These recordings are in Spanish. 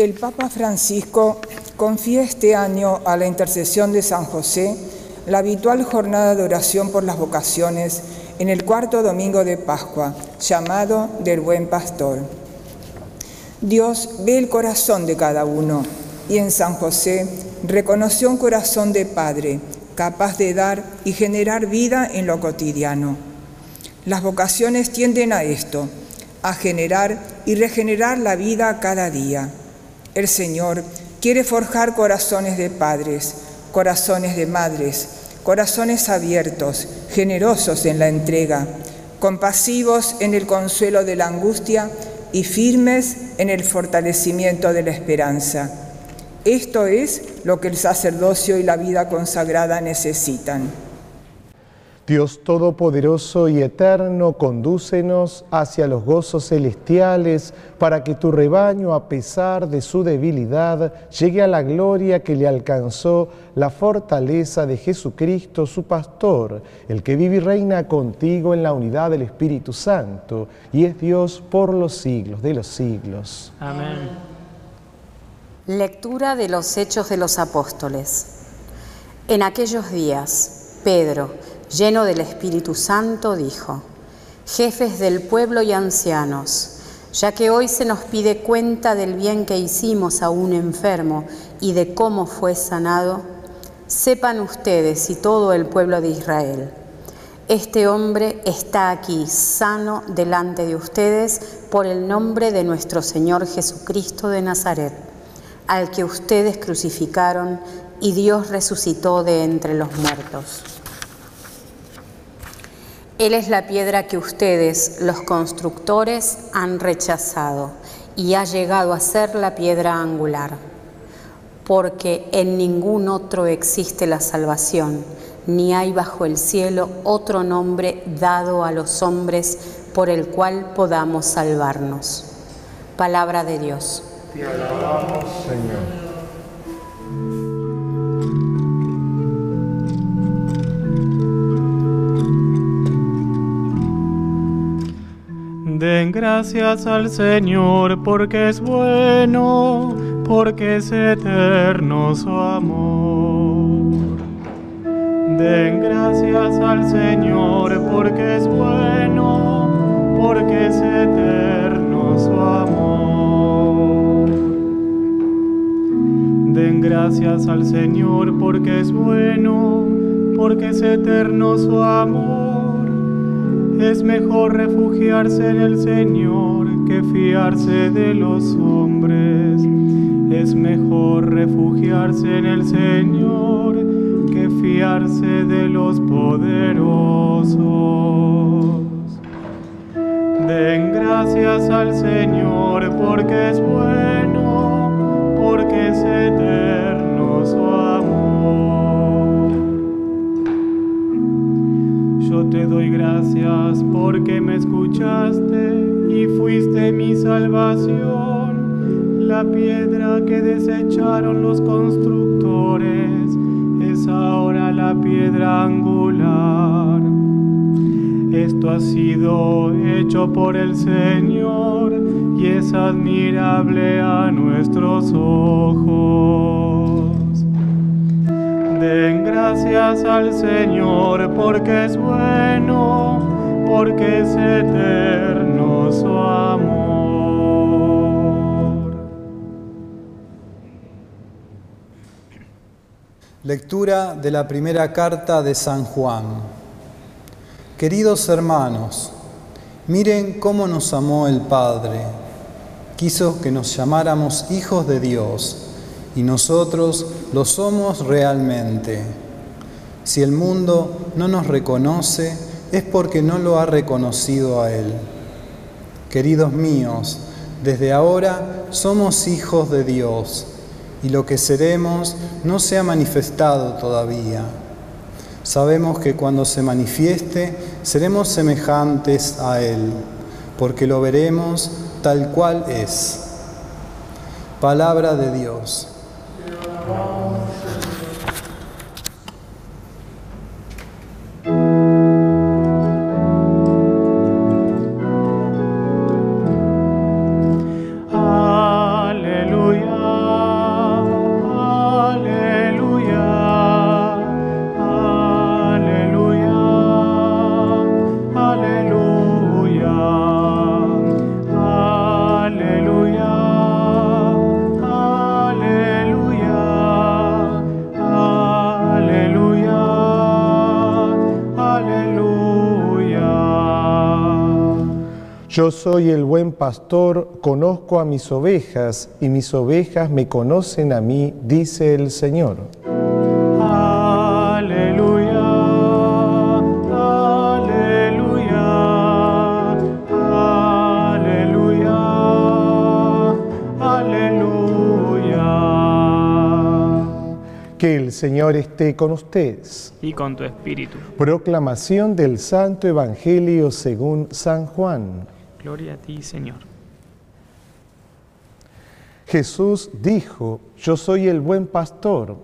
El Papa Francisco confía este año a la intercesión de San José la habitual jornada de oración por las vocaciones en el cuarto domingo de Pascua, llamado del Buen Pastor. Dios ve el corazón de cada uno y en San José reconoció un corazón de Padre, capaz de dar y generar vida en lo cotidiano. Las vocaciones tienden a esto, a generar y regenerar la vida cada día. El Señor quiere forjar corazones de padres, corazones de madres, corazones abiertos, generosos en la entrega, compasivos en el consuelo de la angustia y firmes en el fortalecimiento de la esperanza. Esto es lo que el sacerdocio y la vida consagrada necesitan. Dios Todopoderoso y Eterno, condúcenos hacia los gozos celestiales para que tu rebaño, a pesar de su debilidad, llegue a la gloria que le alcanzó la fortaleza de Jesucristo, su Pastor, el que vive y reina contigo en la unidad del Espíritu Santo y es Dios por los siglos de los siglos. Amén. Lectura de los Hechos de los Apóstoles. En aquellos días, Pedro, lleno del Espíritu Santo, dijo: «Jefes del pueblo y ancianos, ya que hoy se nos pide cuenta del bien que hicimos a un enfermo y de cómo fue sanado, sepan ustedes y todo el pueblo de Israel, este hombre está aquí sano delante de ustedes por el nombre de nuestro Señor Jesucristo de Nazaret, al que ustedes crucificaron y Dios resucitó de entre los muertos. Él es la piedra que ustedes, los constructores, han rechazado y ha llegado a ser la piedra angular, porque en ningún otro existe la salvación, ni hay bajo el cielo otro nombre dado a los hombres por el cual podamos salvarnos». Palabra de Dios. Te alabamos, Señor. Den gracias al Señor porque es bueno, porque es eterno su amor. Den gracias al Señor porque es bueno, porque es eterno su amor. Den gracias al Señor porque es bueno, porque es eterno su amor. Es mejor refugiarse en el Señor que fiarse de los hombres. Es mejor refugiarse en el Señor que fiarse de los poderosos. Den gracias al Señor porque es bueno, porque es eterno su amor. Yo te doy gracias porque me escuchaste y fuiste mi salvación. La piedra que desecharon los constructores es ahora la piedra angular. Esto ha sido hecho por el Señor y es admirable a nuestros ojos. Den gracias al Señor porque es bueno, porque es eterno su amor. Lectura de la primera carta de San Juan. Queridos hermanos, miren cómo nos amó el Padre. Quiso que nos llamáramos hijos de Dios. Y nosotros lo somos realmente. Si el mundo no nos reconoce, es porque no lo ha reconocido a Él. Queridos míos, desde ahora somos hijos de Dios, y lo que seremos no se ha manifestado todavía. Sabemos que cuando se manifieste, seremos semejantes a Él, porque lo veremos tal cual es. Palabra de Dios. Aleluya. Yo soy el buen pastor, conozco a mis ovejas, y mis ovejas me conocen a mí, dice el Señor. Aleluya, aleluya, aleluya, aleluya. Que el Señor esté con ustedes. Y con tu espíritu. Proclamación del Santo Evangelio según San Juan. Gloria a ti, Señor. Jesús dijo, yo soy el buen pastor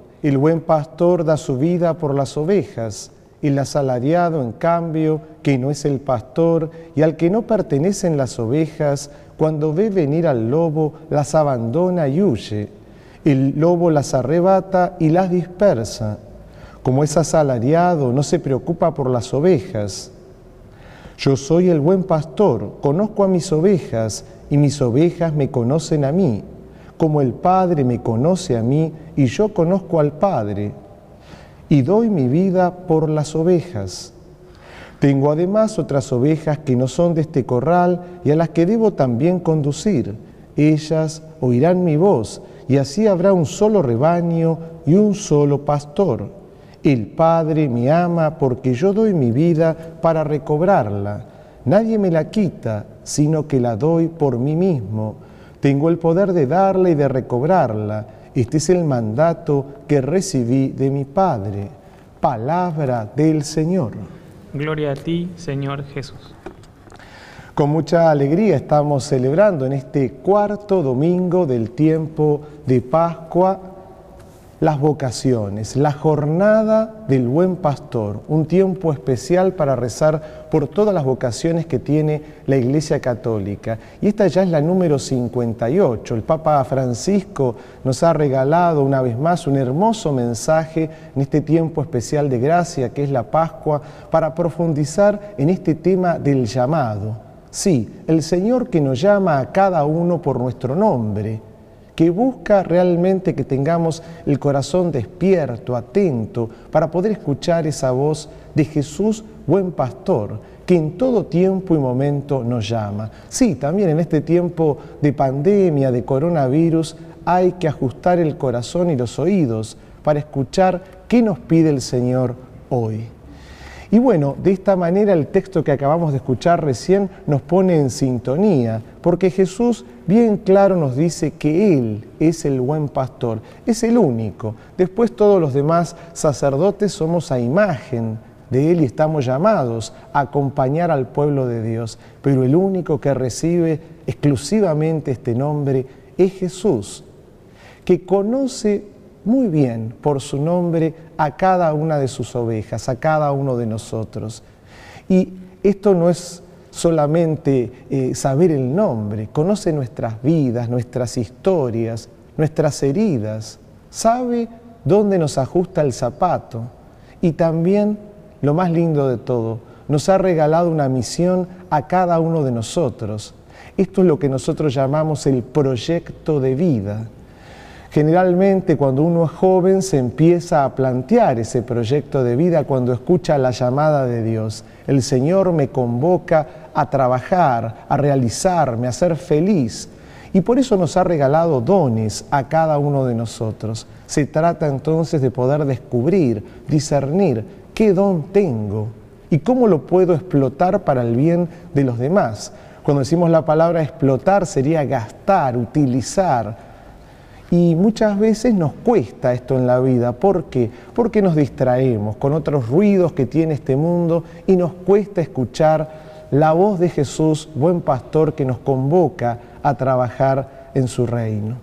da su vida por las ovejas, el asalariado, en cambio, que no es el pastor y al que no pertenecen las ovejas, cuando ve venir al lobo, las abandona y huye. El lobo las arrebata y las dispersa. Como es asalariado, no se preocupa por las ovejas. Yo soy el buen pastor, conozco a mis ovejas, y mis ovejas me conocen a mí, como el Padre me conoce a mí, y yo conozco al Padre, y doy mi vida por las ovejas. Tengo además otras ovejas que no son de este corral, y a las que debo también conducir. Ellas oirán mi voz, y así habrá un solo rebaño y un solo pastor. El Padre me ama porque yo doy mi vida para recobrarla. Nadie me la quita, sino que la doy por mí mismo. Tengo el poder de darla y de recobrarla. Este es el mandato que recibí de mi Padre. Palabra del Señor. Gloria a ti, Señor Jesús. Con mucha alegría estamos celebrando en este cuarto domingo del tiempo de Pascua las vocaciones, la jornada del buen pastor, un tiempo especial para rezar por todas las vocaciones que tiene la Iglesia Católica. Y esta ya es la número 58. El Papa Francisco nos ha regalado una vez más un hermoso mensaje en este tiempo especial de gracia que es la Pascua, para profundizar en este tema del llamado. Sí, el Señor que nos llama a cada uno por nuestro nombre, que busca realmente que tengamos el corazón despierto, atento, para poder escuchar esa voz de Jesús, buen pastor, que en todo tiempo y momento nos llama. Sí, también en este tiempo de pandemia, de coronavirus, hay que ajustar el corazón y los oídos para escuchar qué nos pide el Señor hoy. Y bueno, de esta manera el texto que acabamos de escuchar recién nos pone en sintonía, porque Jesús bien claro nos dice que Él es el buen pastor, es el único. Después todos los demás sacerdotes somos a imagen de Él y estamos llamados a acompañar al pueblo de Dios, pero el único que recibe exclusivamente este nombre es Jesús, que conoce muy bien por su nombre a cada una de sus ovejas, a cada uno de nosotros. Y esto no es solamente saber el nombre, conoce nuestras vidas, nuestras historias, nuestras heridas, sabe dónde nos ajusta el zapato y también, lo más lindo de todo, nos ha regalado una misión a cada uno de nosotros. Esto es lo que nosotros llamamos el proyecto de vida. Generalmente cuando uno es joven se empieza a plantear ese proyecto de vida cuando escucha la llamada de Dios. El Señor me convoca a trabajar, a realizarme, a ser feliz. Y por eso nos ha regalado dones a cada uno de nosotros. Se trata entonces de poder descubrir, discernir qué don tengo y cómo lo puedo explotar para el bien de los demás. Cuando decimos la palabra explotar sería gastar, utilizar. Y muchas veces nos cuesta esto en la vida. ¿Por qué? Porque nos distraemos con otros ruidos que tiene este mundo y nos cuesta escuchar la voz de Jesús, buen pastor, que nos convoca a trabajar en su reino.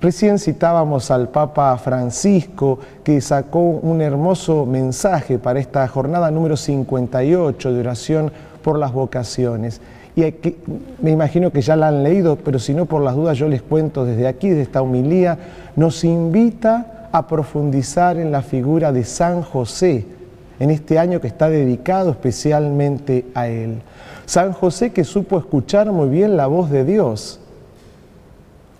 Recién citábamos al Papa Francisco, que sacó un hermoso mensaje para esta jornada número 58 de oración por las vocaciones. Y aquí, me imagino que ya la han leído, pero si no, por las dudas yo les cuento desde aquí, desde esta homilía, nos invita a profundizar en la figura de San José, en este año que está dedicado especialmente a él. San José que supo escuchar muy bien la voz de Dios,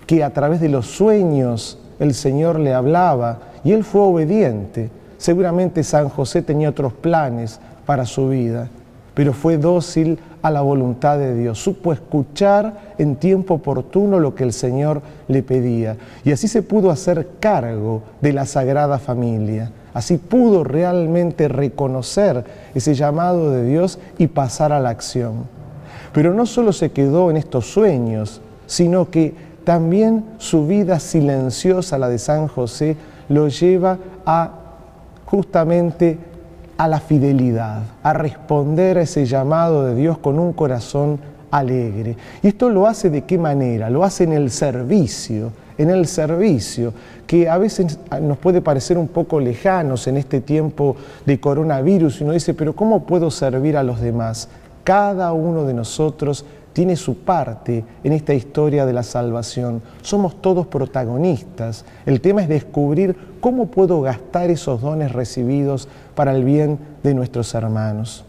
que a través de los sueños el Señor le hablaba y él fue obediente. Seguramente San José tenía otros planes para su vida, pero fue dócil a la voluntad de Dios, supo escuchar en tiempo oportuno lo que el Señor le pedía, y así se pudo hacer cargo de la Sagrada Familia, así pudo realmente reconocer ese llamado de Dios y pasar a la acción. Pero no solo se quedó en estos sueños, sino que también su vida silenciosa, la de San José, lo lleva a justamente a la fidelidad, a responder a ese llamado de Dios con un corazón alegre. ¿Y esto lo hace de qué manera? Lo hace en el servicio que a veces nos puede parecer un poco lejanos en este tiempo de coronavirus, y uno dice, pero ¿cómo puedo servir a los demás? Cada uno de nosotros tiene su parte en esta historia de la salvación. Somos todos protagonistas. El tema es descubrir cómo puedo gastar esos dones recibidos para el bien de nuestros hermanos.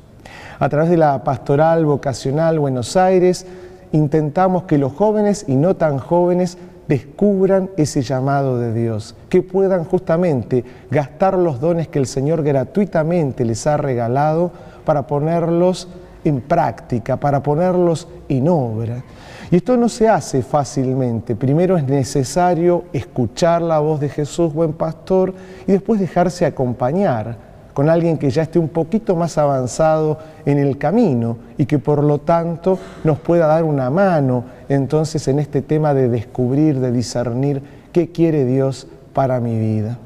A través de la Pastoral Vocacional Buenos Aires, intentamos que los jóvenes y no tan jóvenes descubran ese llamado de Dios, que puedan justamente gastar los dones que el Señor gratuitamente les ha regalado para ponerlos en práctica, para ponerlos en obra. Y esto no se hace fácilmente. Primero es necesario escuchar la voz de Jesús, buen pastor, y después dejarse acompañar con alguien que ya esté un poquito más avanzado en el camino y que por lo tanto nos pueda dar una mano entonces en este tema de descubrir, de discernir qué quiere Dios para mi vida.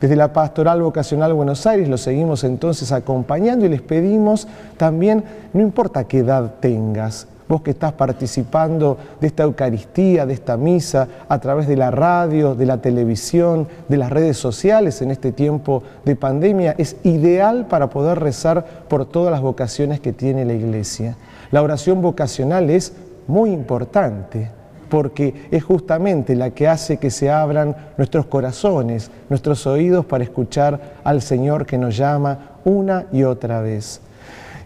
Desde la Pastoral Vocacional Buenos Aires los seguimos entonces acompañando y les pedimos también, no importa qué edad tengas, vos que estás participando de esta Eucaristía, de esta misa, a través de la radio, de la televisión, de las redes sociales en este tiempo de pandemia, es ideal para poder rezar por todas las vocaciones que tiene la Iglesia. La oración vocacional es muy importante, porque es justamente la que hace que se abran nuestros corazones, nuestros oídos para escuchar al Señor que nos llama una y otra vez.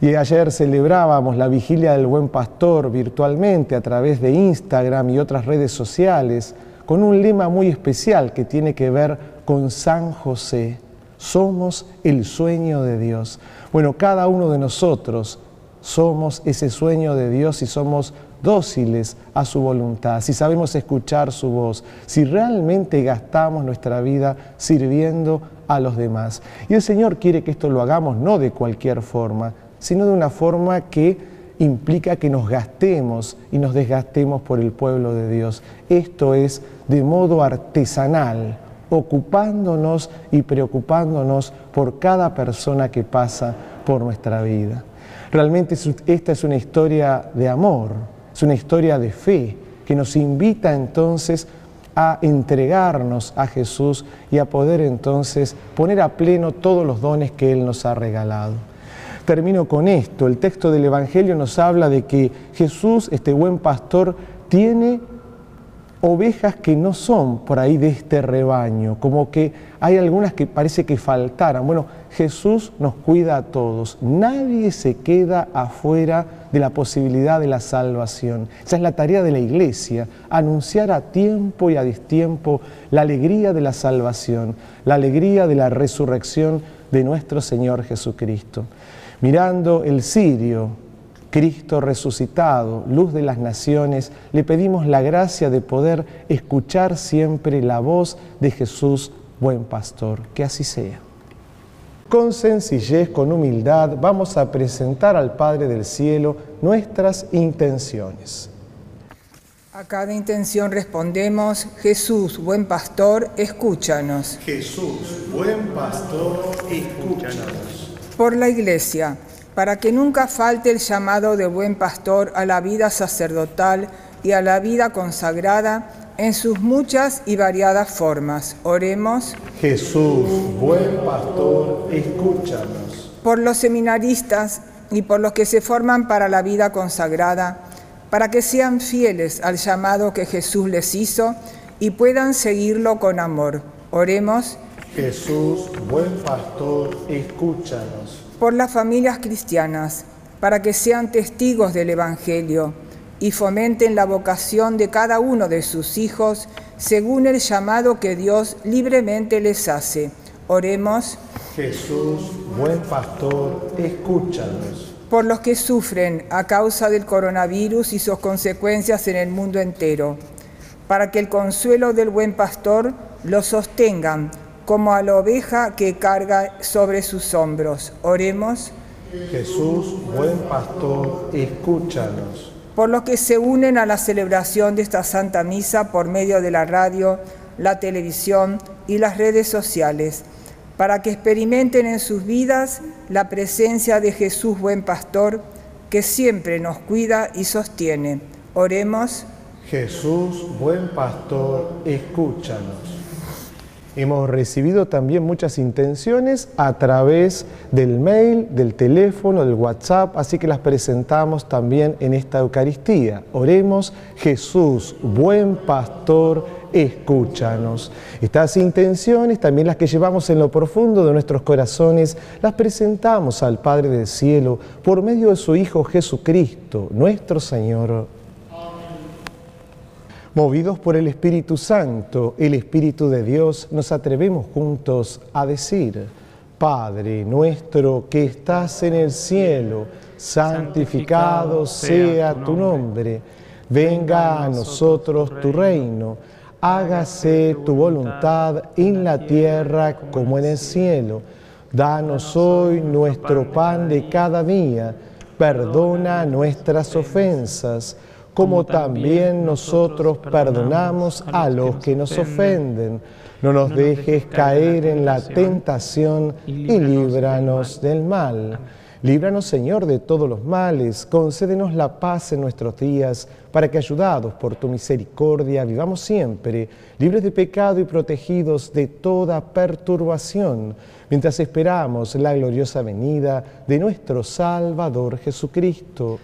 Y ayer celebrábamos la Vigilia del Buen Pastor virtualmente a través de Instagram y otras redes sociales, con un lema muy especial que tiene que ver con San José. Somos el sueño de Dios. Bueno, cada uno de nosotros somos ese sueño de Dios y somos dóciles a su voluntad, si sabemos escuchar su voz, si realmente gastamos nuestra vida sirviendo a los demás. Y el Señor quiere que esto lo hagamos no de cualquier forma, sino de una forma que implica que nos gastemos y nos desgastemos por el pueblo de Dios. Esto es de modo artesanal, ocupándonos y preocupándonos por cada persona que pasa por nuestra vida. Realmente esta es una historia de amor, es una historia de fe que nos invita entonces a entregarnos a Jesús y a poder entonces poner a pleno todos los dones que Él nos ha regalado. Termino con esto. El texto del Evangelio nos habla de que Jesús, este buen pastor, tiene ovejas que no son por ahí de este rebaño, como que hay algunas que parece que faltaran. Bueno, Jesús nos cuida a todos, nadie se queda afuera de la posibilidad de la salvación. Esa es la tarea de la Iglesia, anunciar a tiempo y a destiempo la alegría de la salvación, la alegría de la resurrección de nuestro Señor Jesucristo. Mirando el cirio, Cristo resucitado, luz de las naciones, le pedimos la gracia de poder escuchar siempre la voz de Jesús, buen pastor. Que así sea. Con sencillez, con humildad, vamos a presentar al Padre del Cielo nuestras intenciones. A cada intención respondemos: Jesús, buen pastor, escúchanos. Jesús, buen pastor, escúchanos. Por la Iglesia, para que nunca falte el llamado de buen pastor a la vida sacerdotal y a la vida consagrada en sus muchas y variadas formas. Oremos. Jesús, buen pastor, escúchanos. Por los seminaristas y por los que se forman para la vida consagrada, para que sean fieles al llamado que Jesús les hizo y puedan seguirlo con amor. Oremos. Jesús, buen pastor, escúchanos. Por las familias cristianas, para que sean testigos del Evangelio y fomenten la vocación de cada uno de sus hijos según el llamado que Dios libremente les hace. Oremos. Jesús, buen pastor, escúchanos. por los que sufren a causa del coronavirus y sus consecuencias en el mundo entero, para que el consuelo del buen pastor los sostengan, como a la oveja que carga sobre sus hombros. Oremos. Jesús, buen pastor, escúchanos. Por los que se unen a la celebración de esta Santa Misa por medio de la radio, la televisión y las redes sociales, para que experimenten en sus vidas la presencia de Jesús, buen pastor, que siempre nos cuida y sostiene. Oremos. Jesús, buen pastor, escúchanos. Hemos recibido también muchas intenciones a través del mail, del teléfono, del WhatsApp, así que las presentamos también en esta Eucaristía. Oremos. Jesús, buen pastor, escúchanos. Estas intenciones, también las que llevamos en lo profundo de nuestros corazones, las presentamos al Padre del Cielo por medio de su Hijo Jesucristo, nuestro Señor. Amén. Movidos por el Espíritu Santo, el Espíritu de Dios, nos atrevemos juntos a decir: Padre nuestro que estás en el cielo, santificado sea tu nombre. Venga a nosotros tu reino. Hágase tu voluntad en la tierra como en el cielo. Danos hoy nuestro pan de cada día. Perdona nuestras ofensas, como también nosotros perdonamos a los que nos ofenden. No nos dejes caer en la tentación y líbranos del mal. Líbranos, Señor, de todos los males, concédenos la paz en nuestros días, para que, ayudados por tu misericordia, vivamos siempre libres de pecado y protegidos de toda perturbación, mientras esperamos la gloriosa venida de nuestro Salvador Jesucristo.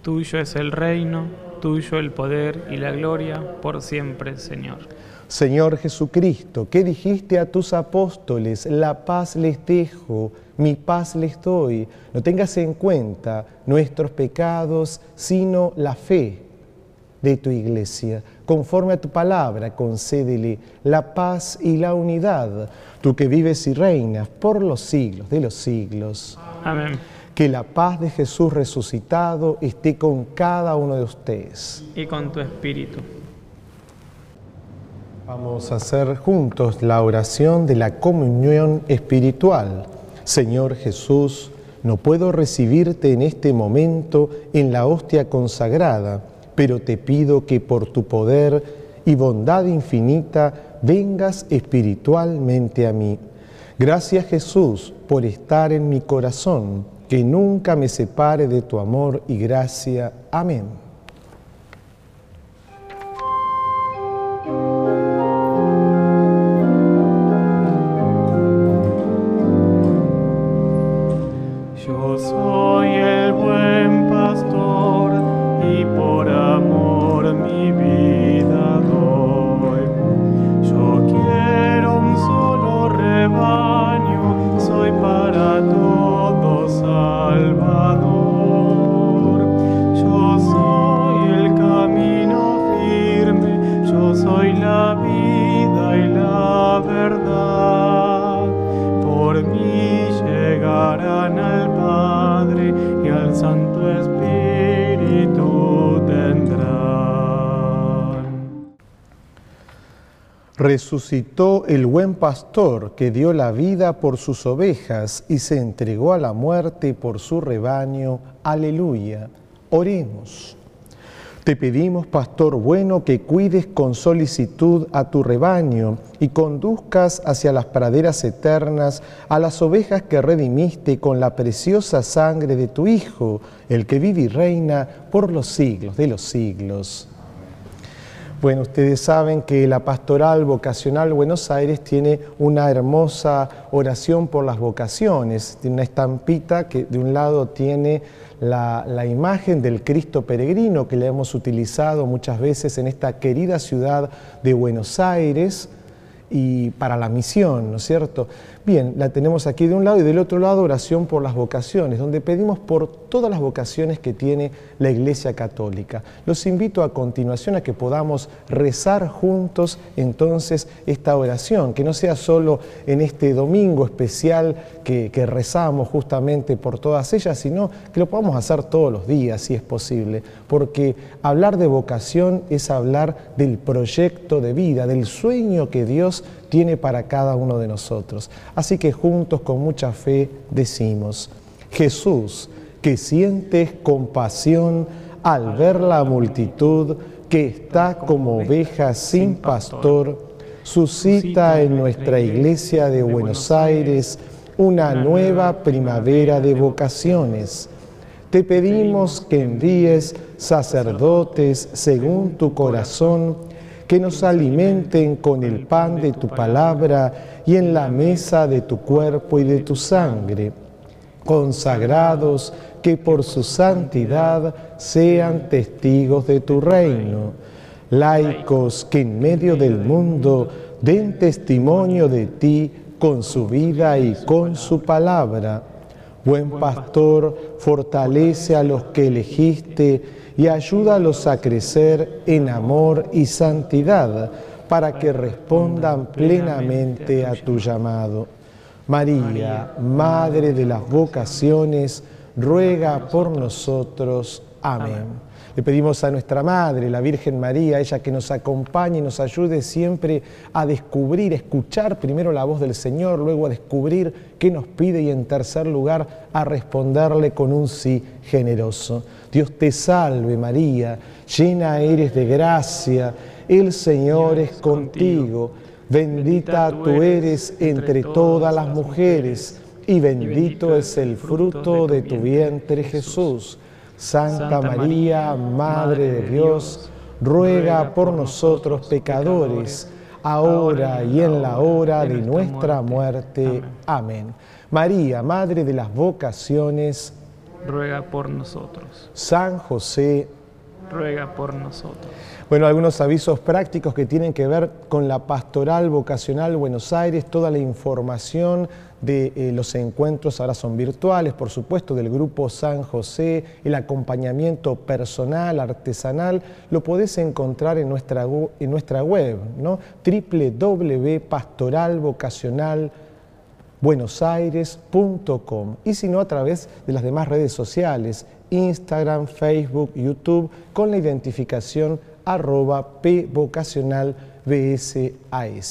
Tuyo es el reino, tuyo el poder y la gloria por siempre, Señor. Señor Jesucristo, que dijiste a tus apóstoles: la paz les dejo, mi paz les doy. No tengas en cuenta nuestros pecados, sino la fe de tu Iglesia. Conforme a tu palabra, concédele la paz y la unidad, tú que vives y reinas por los siglos de los siglos. Amén. Que la paz de Jesús resucitado esté con cada uno de ustedes. Y con tu espíritu. Vamos a hacer juntos la oración de la comunión espiritual. Señor Jesús, no puedo recibirte en este momento en la hostia consagrada, pero te pido que por tu poder y bondad infinita vengas espiritualmente a mí. Gracias, Jesús, por estar en mi corazón, que nunca me separe de tu amor y gracia. Amén. Resucitó el buen pastor que dio la vida por sus ovejas y se entregó a la muerte por su rebaño. Aleluya. Oremos. Te pedimos, pastor bueno, que cuides con solicitud a tu rebaño y conduzcas hacia las praderas eternas a las ovejas que redimiste con la preciosa sangre de tu Hijo, el que vive y reina por los siglos de los siglos. Bueno, ustedes saben que la Pastoral Vocacional Buenos Aires tiene una hermosa oración por las vocaciones. Tiene una estampita que de un lado tiene la imagen del Cristo peregrino que le hemos utilizado muchas veces en esta querida ciudad de Buenos Aires. y para la misión, ¿no es cierto? Bien, la tenemos aquí de un lado y del otro lado oración por las vocaciones, donde pedimos por todas las vocaciones que tiene la Iglesia Católica. Los invito a continuación a que podamos rezar juntos entonces esta oración, que no sea solo en este domingo especial que rezamos justamente por todas ellas, sino que lo podamos hacer todos los días, si es posible, porque hablar de vocación es hablar del proyecto de vida, del sueño que Dios tiene para cada uno de nosotros. Así que juntos con mucha fe decimos: Jesús, que sientes compasión al ver la multitud que está como oveja sin pastor, suscita en nuestra Iglesia de Buenos Aires una nueva primavera de vocaciones. Te pedimos que envíes sacerdotes según tu corazón, que nos alimenten con el pan de tu palabra y en la mesa de tu cuerpo y de tu sangre, consagrados que por su santidad sean testigos de tu reino, laicos que en medio del mundo den testimonio de ti con su vida y con su palabra. Buen pastor, fortalece a los que elegiste y ayúdalos a crecer en amor y santidad, para que respondan plenamente a tu llamado. María, Madre de las vocaciones, ruega por nosotros. Amén. Le pedimos a nuestra Madre, la Virgen María, ella que nos acompañe y nos ayude siempre a descubrir, a escuchar primero la voz del Señor, luego a descubrir qué nos pide y en tercer lugar a responderle con un sí generoso. Dios te salve María, llena eres de gracia, el Señor es contigo, bendita tú eres entre todas las mujeres y bendito es el fruto de tu vientre Jesús. Santa María, Madre de Dios, ruega por nosotros pecadores, ahora y en la hora de nuestra muerte. Amén. María, Madre de las vocaciones, ruega por nosotros. San José, ruega por nosotros. Bueno, algunos avisos prácticos que tienen que ver con la Pastoral Vocacional Buenos Aires, toda la información de los encuentros ahora son virtuales, por supuesto, del Grupo San José, el acompañamiento personal, artesanal, lo podés encontrar en nuestra web, ¿no? www.pastoralvocacionalbuenosaires.com y si no a través de las demás redes sociales, Instagram, Facebook, YouTube, con la identificación @pvocacionalbsas.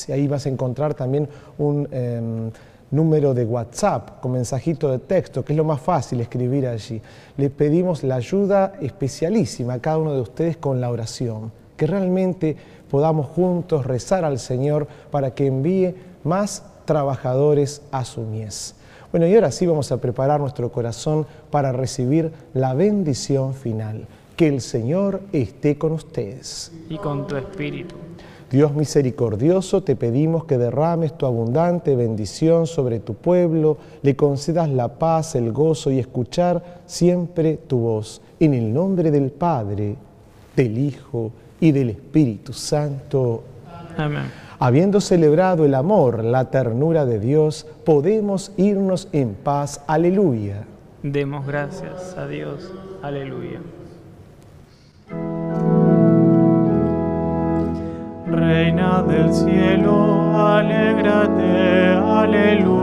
Ahí vas a encontrar también un número de WhatsApp con mensajito de texto, que es lo más fácil escribir allí. Les pedimos la ayuda especialísima a cada uno de ustedes con la oración, que realmente podamos juntos rezar al Señor para que envíe más trabajadores a su mies. Bueno, y ahora sí vamos a preparar nuestro corazón para recibir la bendición final. Que el Señor esté con ustedes. Y con tu espíritu. Dios misericordioso, te pedimos que derrames tu abundante bendición sobre tu pueblo, le concedas la paz, el gozo y escuchar siempre tu voz. En el nombre del Padre, del Hijo y del Espíritu Santo. Amén. Habiendo celebrado el amor, la ternura de Dios, podemos irnos en paz. Aleluya. Demos gracias a Dios. Aleluya. Reina del cielo, alégrate, aleluya.